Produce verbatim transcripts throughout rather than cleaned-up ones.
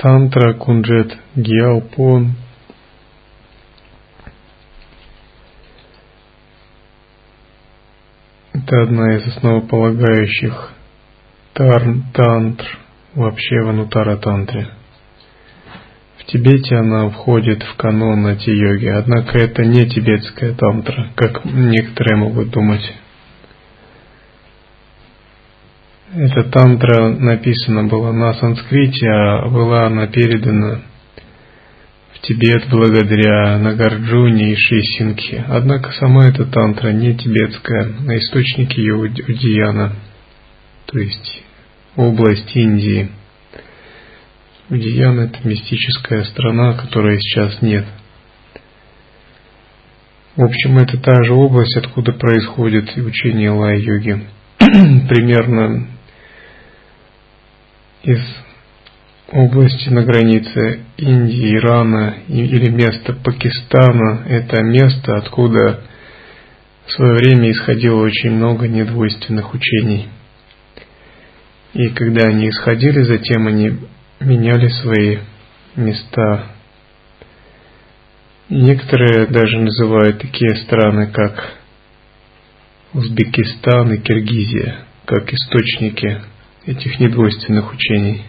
Тантра Кунджед Гьялпо – это одна из основополагающих тарн, тантр вообще в ануттара-тантре. В Тибете она входит в канон Ати-йоги, однако это не тибетская тантра, как некоторые могут думать. Эта тантра написана была на санскрите, а была она передана в Тибет благодаря Нагарджуне и Шисингхе. Однако сама эта тантра не тибетская, а источник ее Удияна, то есть область Индии. Удияна – это мистическая страна, которой сейчас нет. В общем, это та же область, откуда происходит и учение Лай-Йоги. Примерно из области на границе Индии, Ирана или места Пакистана. Это место, откуда в свое время исходило очень много недвойственных учений. И когда они исходили, затем они меняли свои места. Некоторые даже называют такие страны, как Узбекистан и Киргизия, как источники этих недвойственных учений.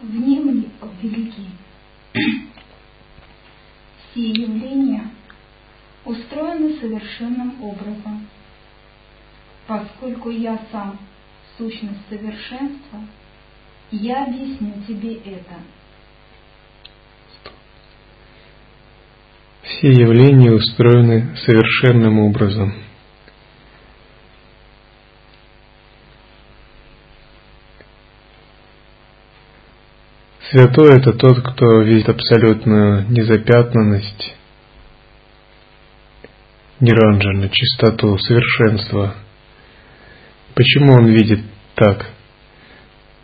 Внемли велики все явления устроены совершенным образом, поскольку я сам сущность совершенства, я объясню тебе это. Все явления устроены совершенным образом. Святой – это тот, кто видит абсолютную незапятнанность, ниранджану, чистоту, совершенство. Почему он видит так?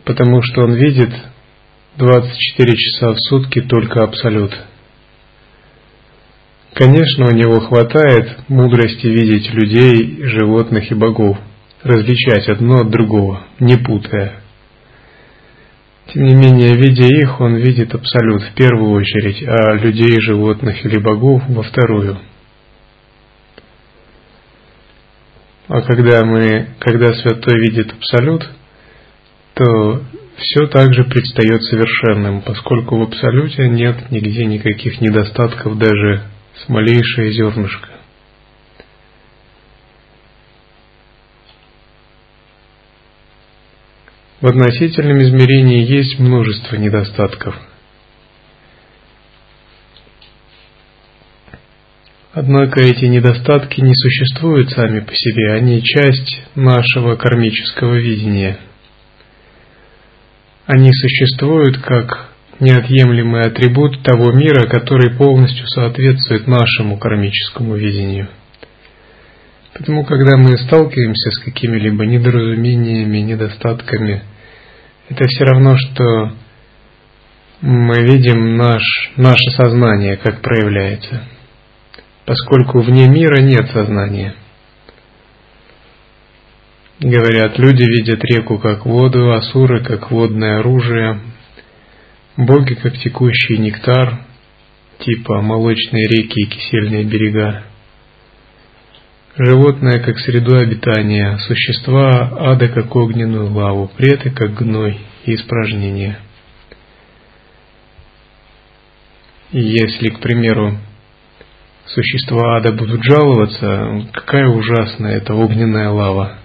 Потому что он видит двадцать четыре часа в сутки только абсолют. Конечно, у него хватает мудрости видеть людей, животных и богов, различать одно от другого, не путая. Тем не менее, видя их, он видит абсолют в первую очередь, а людей, животных или богов во вторую. А когда мы, когда Святой видит Абсолют, то все также предстает совершенным, поскольку в Абсолюте нет нигде никаких недостатков, даже с малейшее зернышко. В относительном измерении есть множество недостатков. Однако эти недостатки не существуют сами по себе, они часть нашего кармического видения. Они существуют как неотъемлемый атрибут того мира, который полностью соответствует нашему кармическому видению. Поэтому, когда мы сталкиваемся с какими-либо недоразумениями, недостатками, это все равно, что мы видим наш, наше сознание, как проявляется, поскольку вне мира нет сознания. Говорят, люди видят реку как воду, асуры как водное оружие, боги как текущий нектар, типа молочные реки и кисельные берега, животное как среду обитания, существа ада как огненную лаву, преты как гной и испражнения. И если, к примеру, существа ада будут жаловаться, какая ужасная эта огненная лава,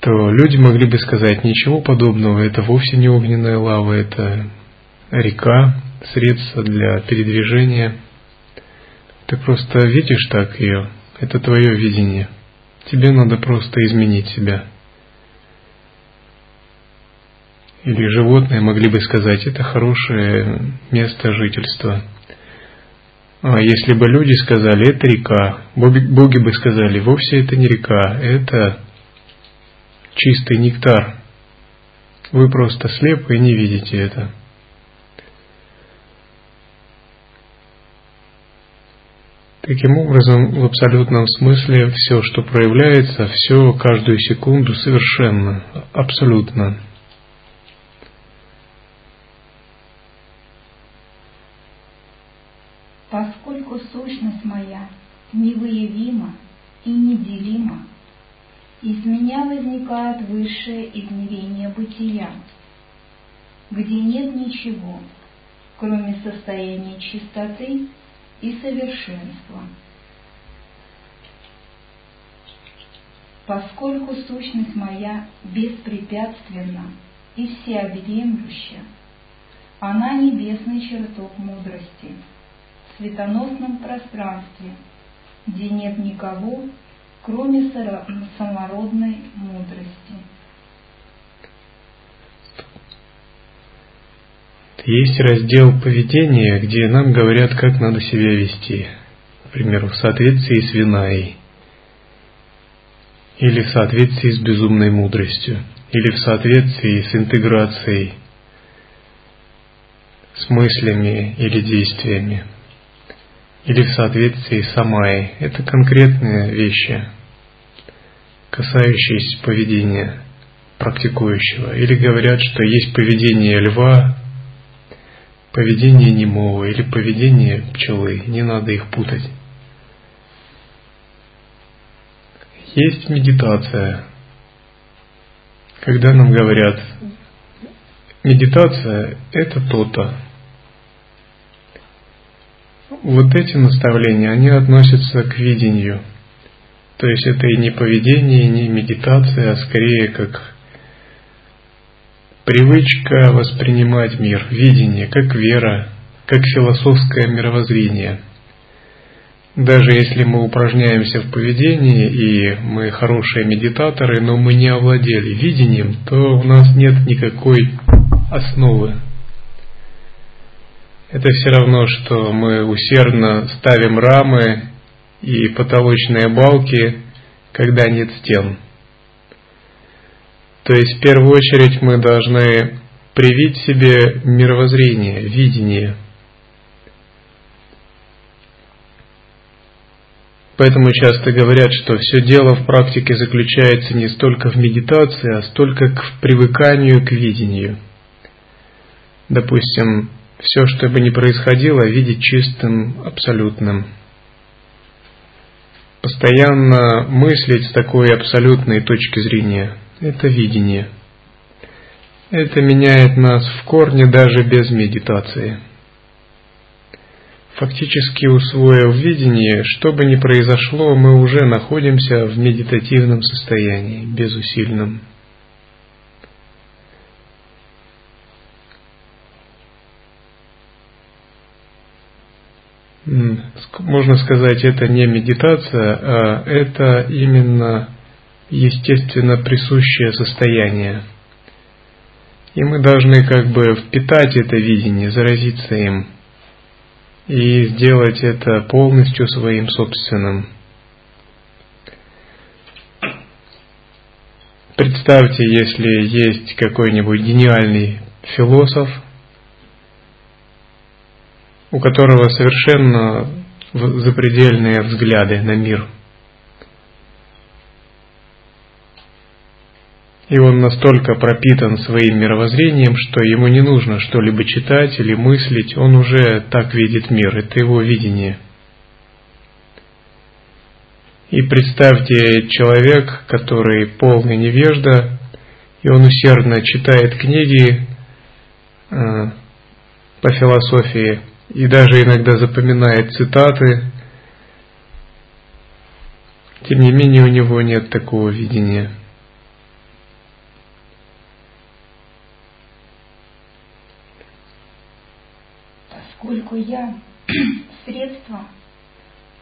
то люди могли бы сказать, ничего подобного, это вовсе не огненная лава, это река, средство для передвижения. Ты просто видишь так ее, это твое видение. Тебе надо просто изменить себя. Или животные могли бы сказать, это хорошее место жительства. А если бы люди сказали, это река, боги бы сказали, вовсе это не река, это чистый нектар. Вы просто слепы и не видите это. Таким образом, в абсолютном смысле все, что проявляется, все каждую секунду совершенно, абсолютно. Поскольку сущность моя невыявима и неделима, из меня возникает высшее измерение бытия, где нет ничего, кроме состояния чистоты и совершенства. Поскольку сущность моя беспрепятственна и всеобъемлюща, она небесный чертог мудрости, в светоносном пространстве, где нет никого, кроме самородной мудрости. Есть раздел поведения, где нам говорят, как надо себя вести, к примеру, в соответствии с винайей, или в соответствии с безумной мудростью, или в соответствии с интеграцией, с мыслями или действиями, или в соответствии с самайей. Это конкретные вещи, касающиеся поведения практикующего. Или говорят, что есть поведение льва, поведение немого или поведение пчелы, не надо их путать. Есть медитация, когда нам говорят, медитация это то-то. Вот эти наставления, они относятся к видению. То есть это и не поведение, и не медитация, а скорее как привычка воспринимать мир, видение, как вера, как философское мировоззрение. Даже если мы упражняемся в поведении, и мы хорошие медитаторы, но мы не овладели видением, то у нас нет никакой основы. Это все равно, что мы усердно ставим рамы и потолочные балки, когда нет стен. То есть, в первую очередь, мы должны привить себе мировоззрение, видение. Поэтому часто говорят, что все дело в практике заключается не столько в медитации, а столько к привыканию к видению. Допустим, все, что бы ни происходило, видеть чистым, абсолютным. Постоянно мыслить с такой абсолютной точки зрения. Это видение. Это меняет нас в корне даже без медитации. Фактически усвоив видение, что бы ни произошло, мы уже находимся в медитативном состоянии, безусильном. Можно сказать, это не медитация, а это именно естественно присущее состояние. И мы должны как бы впитать это видение, заразиться им и сделать это полностью своим собственным. Представьте, если есть какой-нибудь гениальный философ, у которого совершенно запредельные взгляды на мир. И он настолько пропитан своим мировоззрением, что ему не нужно что-либо читать или мыслить, он уже так видит мир, это его видение. И представьте, человек, который полный невежда, и он усердно читает книги э, по философии, и даже иногда запоминает цитаты, тем не менее у него нет такого видения. Поскольку я средство,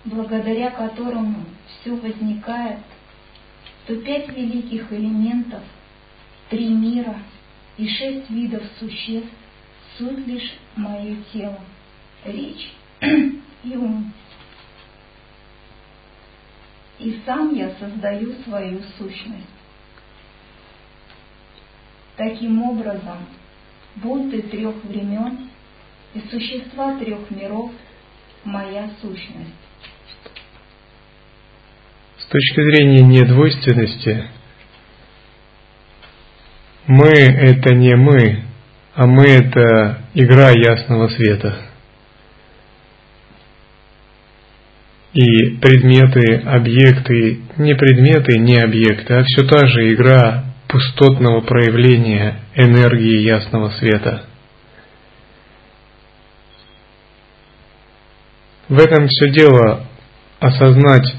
благодаря которому все возникает, то пять великих элементов, три мира и шесть видов существ — суть лишь мое тело, речь и ум. И сам я создаю свою сущность. Таким образом, Будды трех времен и существа трех миров — моя сущность. С точки зрения недвойственности, мы — это не мы, а мы — это игра ясного света. И предметы, объекты, не предметы, не объекты, а все та же игра пустотного проявления энергии ясного света. В этом все дело осознать,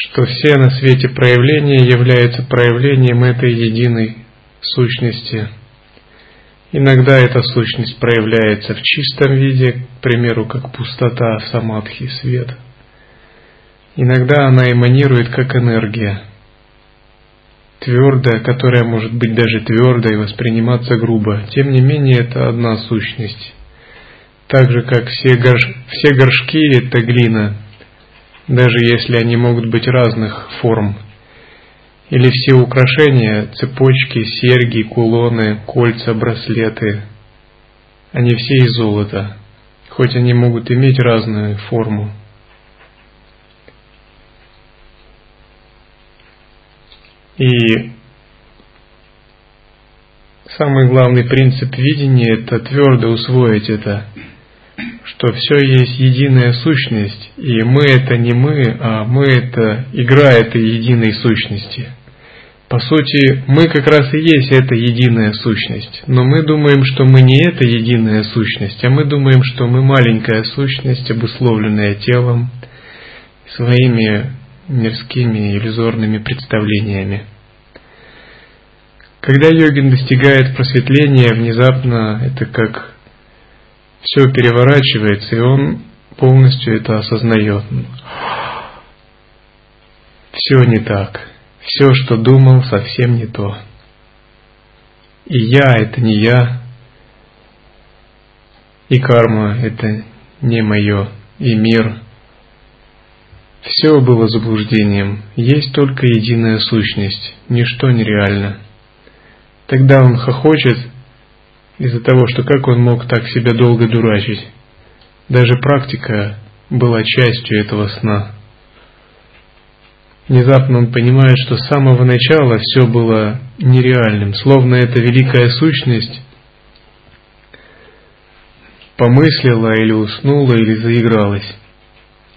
что все на свете проявления являются проявлением этой единой сущности. Иногда эта сущность проявляется в чистом виде, к примеру, как пустота, самадхи, свет. Иногда она эманирует как энергия, твердая, которая может быть даже твердой и восприниматься грубо. Тем не менее, это одна сущность. Так же, как все, горш... все горшки – это глина, даже если они могут быть разных форм. Или все украшения – цепочки, серьги, кулоны, кольца, браслеты – они все из золота, хоть они могут иметь разную форму. И самый главный принцип видения – это твердо усвоить это, что все есть единая сущность, и мы — это не мы, а мы — это игра этой единой сущности. По сути, мы как раз и есть эта единая сущность, но мы думаем, что мы не эта единая сущность, а мы думаем, что мы маленькая сущность, обусловленная телом, своими мирскими иллюзорными представлениями. Когда йогин достигает просветления, внезапно это как все переворачивается, и он полностью это осознает. Все не так. Все, что думал, совсем не то. И я — это не я. И карма — это не мое. И мир. Все было заблуждением. Есть только единая сущность. Ничто нереально. Тогда он хохочет из-за того, что как он мог так себя долго дурачить. Даже практика была частью этого сна. Внезапно он понимает, что с самого начала все было нереальным, словно эта великая сущность помыслила или уснула, или заигралась,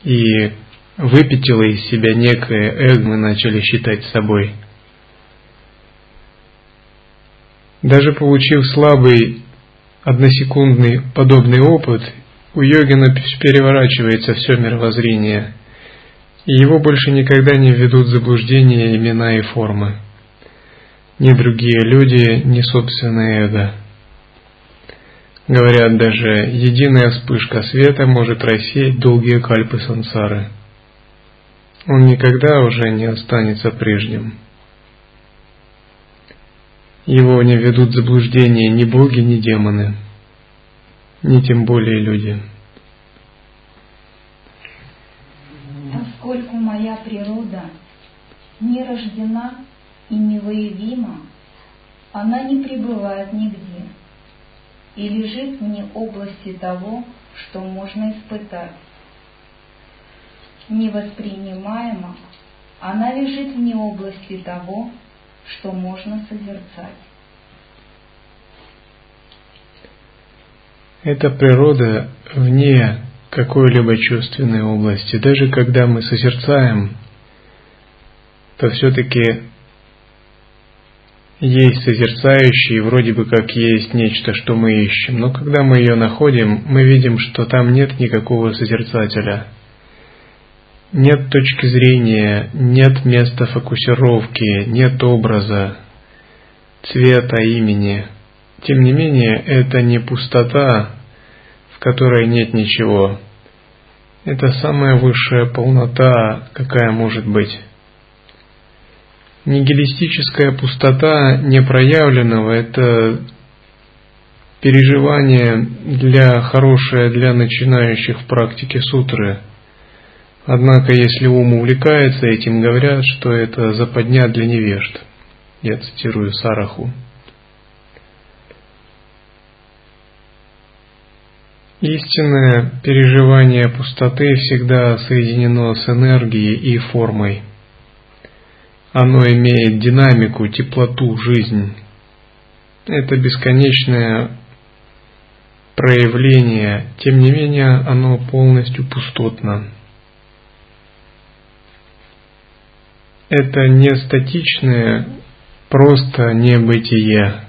и выпятила из себя некое эго, мы начали считать собой. Даже получив слабый односекундный подобный опыт, у йогина переворачивается все мировоззрение, и его больше никогда не введут в заблуждение имена и формы. Ни другие люди, ни собственное эго. Говорят даже, единая вспышка света может рассеять долгие кальпы сансары. Он никогда уже не останется прежним. Его не ведут в заблуждение ни боги, ни демоны, ни тем более люди. Поскольку моя природа не рождена и невыявима, она не пребывает нигде и лежит вне области того, что можно испытать. Невоспринимаема, она лежит вне области того, что можно созерцать. Эта природа вне какой-либо чувственной области. Даже когда мы созерцаем, то все-таки есть созерцающий, вроде бы как есть нечто, что мы ищем. Но когда мы ее находим, мы видим, что там нет никакого созерцателя. Нет точки зрения, нет места фокусировки, нет образа, цвета, имени. Тем не менее, это не пустота, в которой нет ничего. Это самая высшая полнота, какая может быть. Нигилистическая пустота непроявленного – это переживание для хорошее для начинающих в практике сутры. Однако, если ум увлекается этим, говорят, что это западня для невежд. Я цитирую Сараху. Истинное переживание пустоты всегда соединено с энергией и формой. Оно имеет динамику, теплоту, жизнь. Это бесконечное проявление, тем не менее оно полностью пустотно. Это не статичное, просто небытие.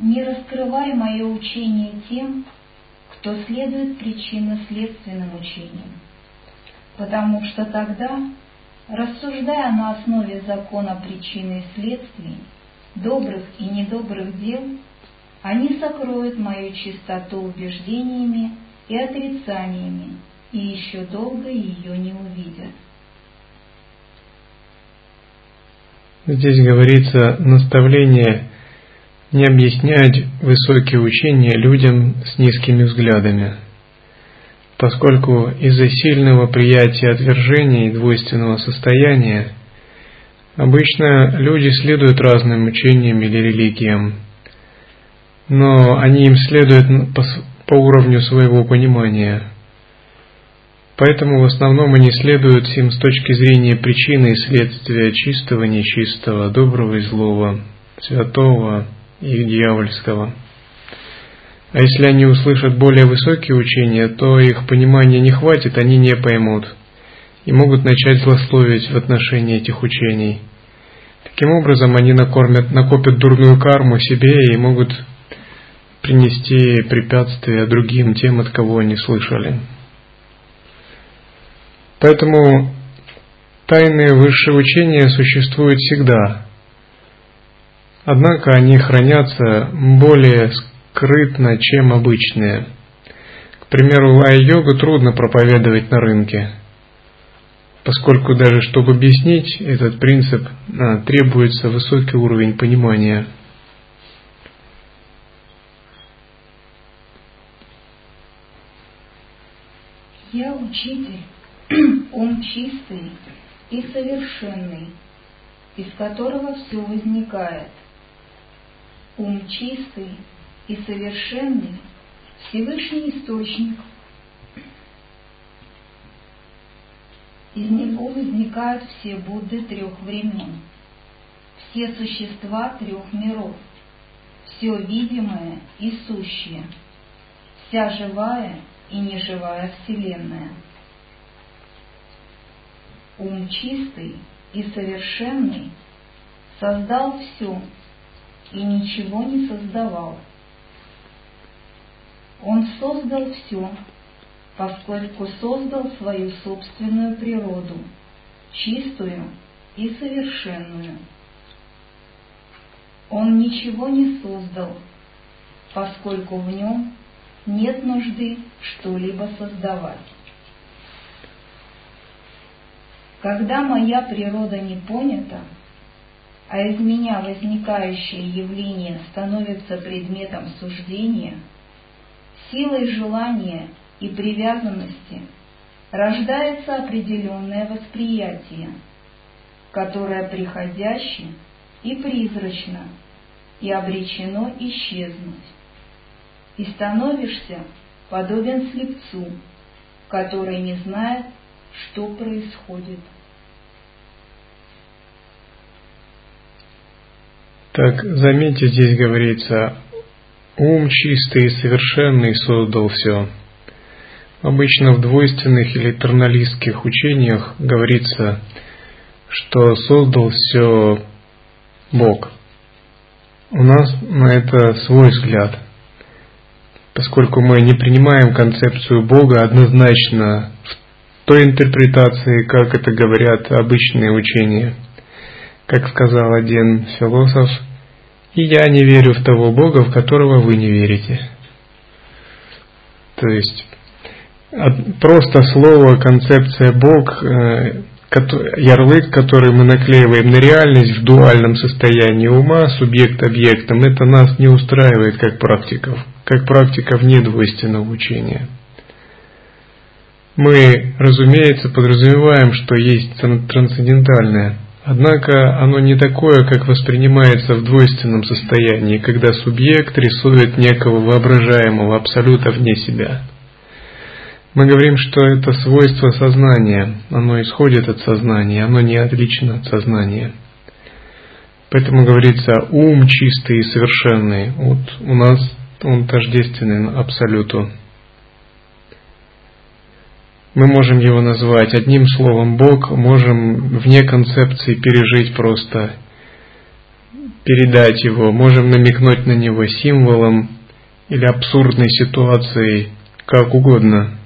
Не раскрывай мое учение тем, кто следует причинно-следственным учениям, потому что тогда, рассуждая на основе закона причины и следствий, добрых и недобрых дел, они сокроют мою чистоту убеждениями и отрицаниями, и еще долго ее не увидят. Здесь говорится наставление не объяснять высокие учения людям с низкими взглядами, поскольку из-за сильного приятия отвержения и двойственного состояния обычно люди следуют разным учениям или религиям, но они им следуют по, по уровню своего понимания. Поэтому в основном они следуют им с точки зрения причины и следствия чистого, нечистого, доброго и злого, святого и дьявольского. А если они услышат более высокие учения, то их понимания не хватит, они не поймут и могут начать злословить в отношении этих учений. Таким образом, они накормят, накопят дурную карму себе и могут принести препятствия другим, тем, от кого они слышали. Поэтому тайные высшие учения существуют всегда. Однако они хранятся более скрытно, чем обычные. К примеру, лай-йогу трудно проповедовать на рынке, поскольку даже чтобы объяснить этот принцип, требуется высокий уровень понимания. Я учитель, ум чистый и совершенный, из которого все возникает. Ум чистый и совершенный, Всевышний Источник. Из него возникают все Будды трех времен, все существа трех миров, все видимое и сущее, вся живая и неживая Вселенная. Ум чистый и совершенный создал все и ничего не создавал. Он создал все, поскольку создал свою собственную природу, чистую и совершенную. Он ничего не создал, поскольку в нем нет нужды что-либо создавать. Когда моя природа не понята, а из меня возникающее явление становится предметом суждения, силой желания и привязанности рождается определенное восприятие, которое приходяще и призрачно, и обречено исчезнуть, и становишься подобен слепцу, который не знает, что происходит. Так, заметьте, здесь говорится: ум чистый и совершенный создал все. Обычно в двойственных или терналистских учениях говорится, что создал все Бог. У нас на это свой взгляд, поскольку мы не принимаем концепцию Бога однозначно в той интерпретации, как это говорят обычные учения. Как сказал один философ: «И я не верю в того Бога, в которого вы не верите». То есть просто слово, концепция «Бог», ярлык, который мы наклеиваем на реальность в дуальном состоянии ума, субъект объектом, это нас не устраивает как практиков, как практиков недвойственного учения. Мы, разумеется, подразумеваем, что есть трансцендентальное, однако оно не такое, как воспринимается в двойственном состоянии, когда субъект рисует некого воображаемого абсолюта вне себя. Мы говорим, что это свойство сознания, оно исходит от сознания, оно не отлично от сознания. Поэтому говорится: ум чистый и совершенный. Вот у нас он тождественен абсолюту. Мы можем его назвать одним словом Бог, можем вне концепции пережить просто, передать его, можем намекнуть на него символом или абсурдной ситуацией, как угодно.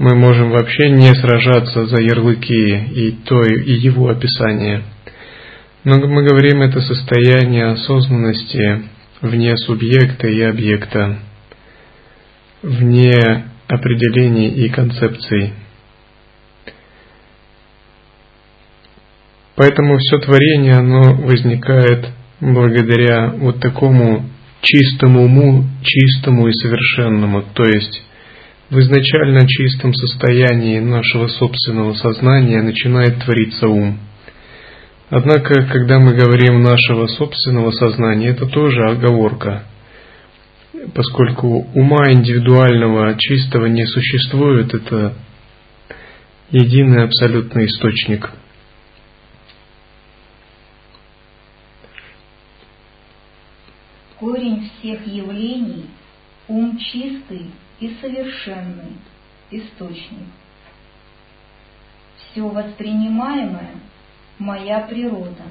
Мы можем вообще не сражаться за ярлыки и то, и его описание. Но мы говорим, это состояние осознанности вне субъекта и объекта, вне определений и концепций. Поэтому все творение, оно возникает благодаря вот такому чистому уму, чистому и совершенному, то есть в изначально чистом состоянии нашего собственного сознания начинает твориться ум. Однако, когда мы говорим «нашего собственного сознания», это тоже оговорка, поскольку ума индивидуального, чистого не существует, это единый абсолютный источник. Корень всех явлений – ум чистый и совершенный источник. Все воспринимаемое – моя природа.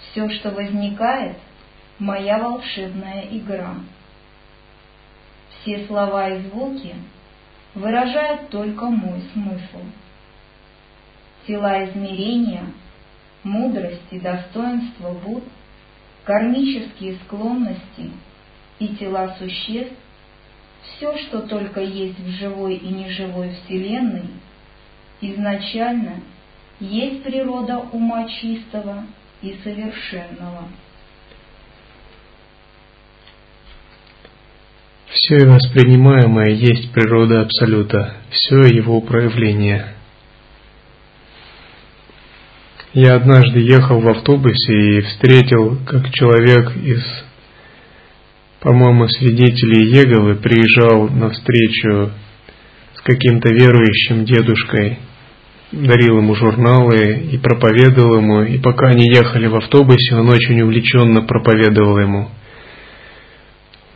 Все, что возникает – моя волшебная игра. Все слова и звуки выражают только мой смысл. Тела измерения, мудрость и достоинство Будд, кармические склонности и тела существ, все, что только есть в живой и неживой вселенной, изначально есть природа ума чистого и совершенного. Все воспринимаемое есть природа Абсолюта, все его проявление. Я однажды ехал в автобусе и встретил, как человек из, по-моему, свидетелей Иеговы приезжал на встречу с каким-то верующим дедушкой, дарил ему журналы и проповедовал ему, и пока они ехали в автобусе, он очень увлеченно проповедовал ему.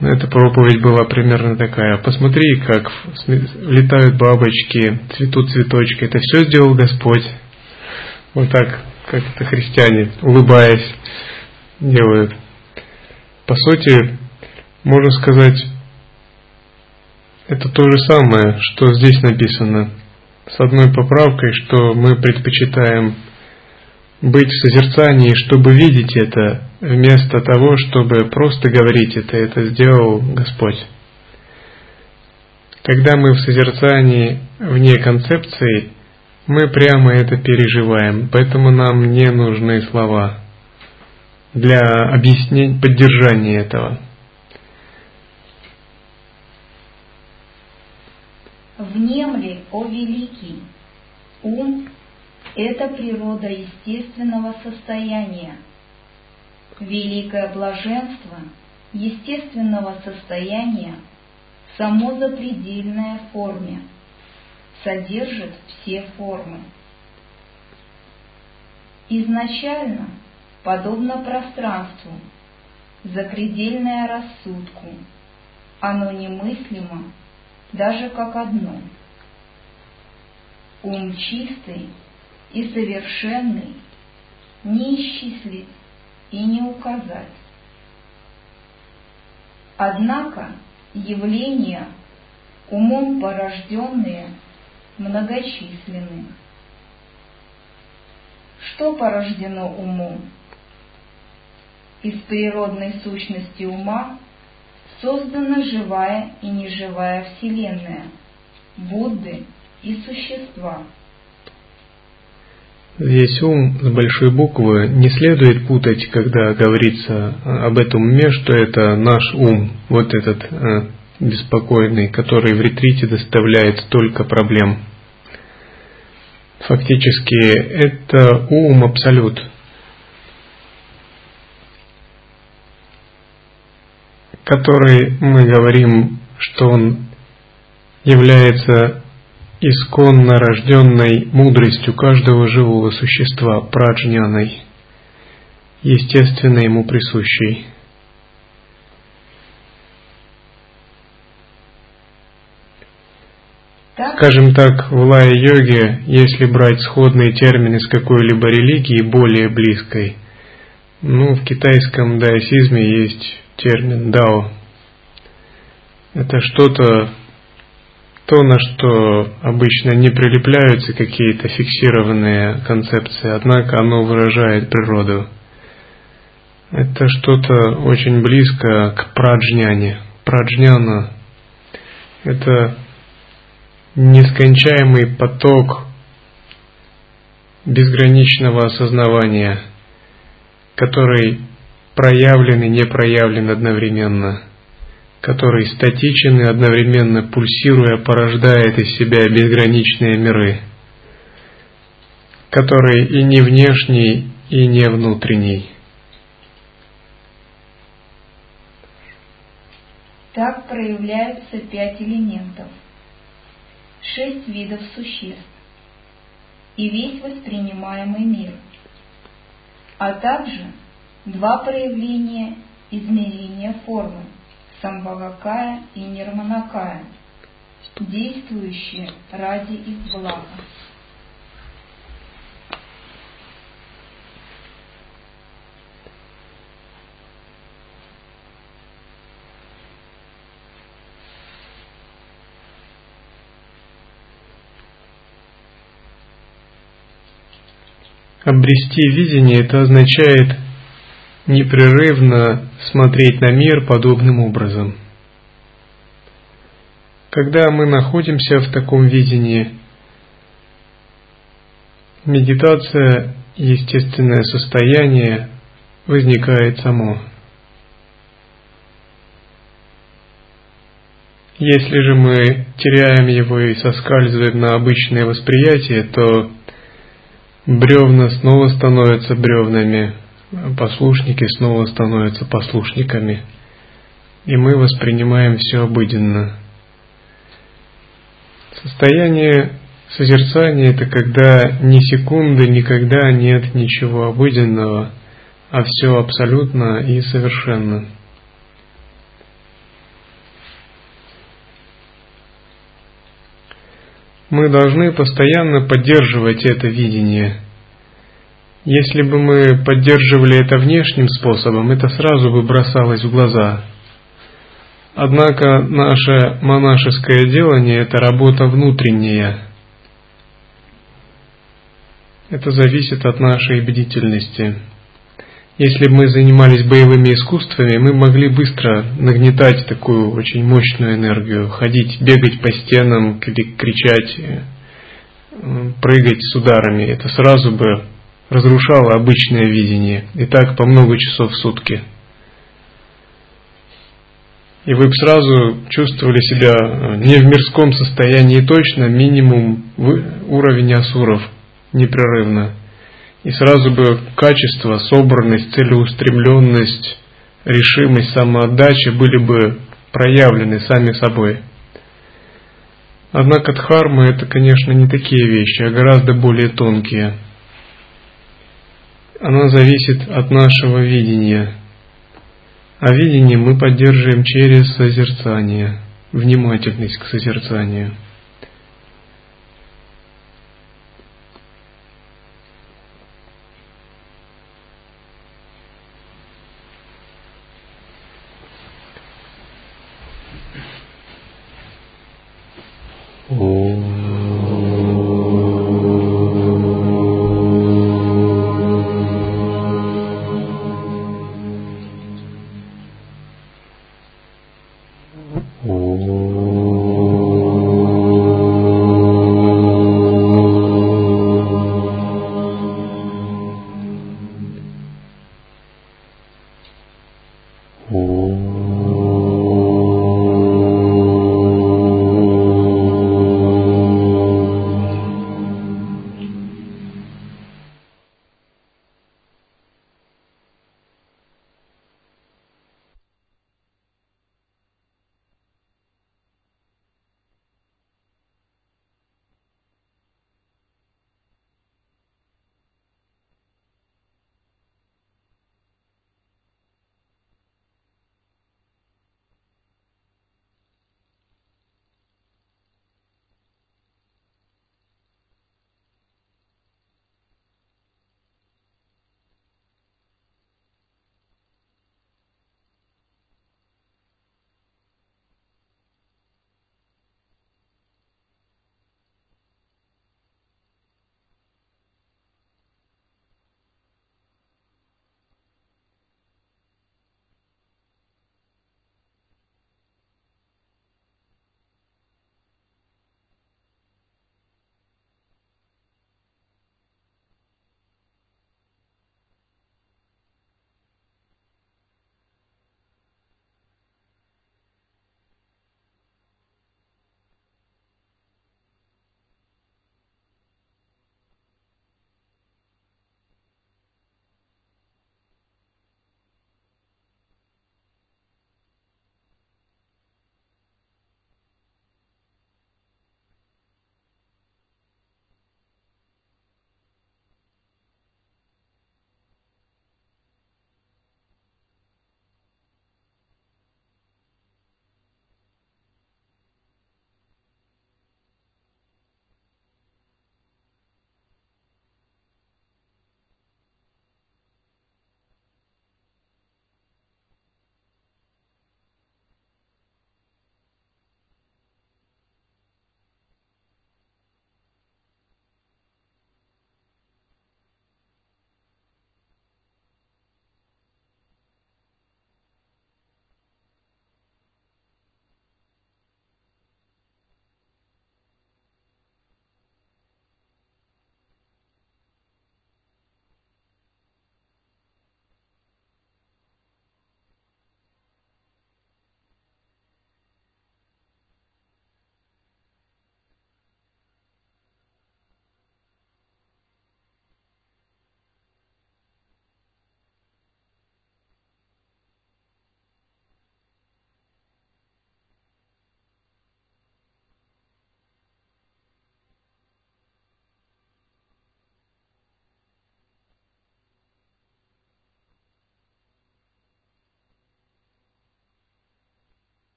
Эта проповедь была примерно такая: «Посмотри, как летают бабочки, цветут цветочки, это все сделал Господь». Вот так, как это христиане, улыбаясь, делают. По сути, можно сказать, это то же самое, что здесь написано, с одной поправкой, что мы предпочитаем быть в созерцании, чтобы видеть это, вместо того, чтобы просто говорить это, это сделал Господь. Когда мы в созерцании вне концепции, мы прямо это переживаем, поэтому нам не нужны слова для объяснения, поддержания этого. Внемли, о великий, ум – это природа естественного состояния, великое блаженство естественного состояния, само запредельное в форме, содержит все формы. Изначально, подобно пространству, запредельное рассудку, оно немыслимо, даже как одно. Ум чистый и совершенный не исчислить и не указать. Однако явления, умом порожденные, многочисленны. Что порождено умом? Из природной сущности ума создана живая и неживая Вселенная, Будды и существа. Здесь ум с большой буквы не следует путать, когда говорится об этом уме, что это наш ум, вот этот э, беспокойный, который в ретрите доставляет столько проблем. Фактически это ум абсолют, который мы говорим, что он является исконно рожденной мудростью каждого живого существа, праджняной, естественно ему присущей. Скажем так, в лай-йоге, если брать сходные термины с какой-либо религии, более близкой, ну, в китайском даосизме есть термин «дао». Это что-то, то, на что обычно не прилепляются какие-то фиксированные концепции, однако оно выражает природу. Это что-то очень близко к праджняне. Праджняна – это нескончаемый поток безграничного осознавания, который проявлен и не проявлен одновременно, который статичен и одновременно, пульсируя, порождает из себя безграничные миры, который и не внешний, и не внутренний. Так проявляются пять элементов, шесть видов существ и весь воспринимаемый мир, а также два проявления измерения формы – самбхогакая и нирманакая, действующие ради их блага. Обрести видение – это означает непрерывно смотреть на мир подобным образом. Когда мы находимся в таком видении, медитация, естественное состояние, возникает само. Если же мы теряем его и соскальзываем на обычное восприятие, то бревна снова становятся бревнами, послушники снова становятся послушниками, и мы воспринимаем все обыденно. Состояние созерцания – это когда ни секунды никогда нет ничего обыденного, а все абсолютно и совершенно. Мы должны постоянно поддерживать это видение. Если бы мы поддерживали это внешним способом, это сразу бы бросалось в глаза. Однако наше монашеское делание – это работа внутренняя. Это зависит от нашей бдительности. Если бы мы занимались боевыми искусствами, мы могли быстро нагнетать такую очень мощную энергию, ходить, бегать по стенам, кричать, прыгать с ударами. Это сразу бы разрушало обычное видение, и так по много часов в сутки. И вы бы сразу чувствовали себя не в мирском состоянии точно, минимум уровень асуров непрерывно. И сразу бы качество, собранность, целеустремленность, решимость, самоотдача были бы проявлены сами собой. Однако дхарма — это, конечно, не такие вещи, а гораздо более тонкие. Она зависит от нашего видения. А видение мы поддерживаем через созерцание, внимательность к созерцанию.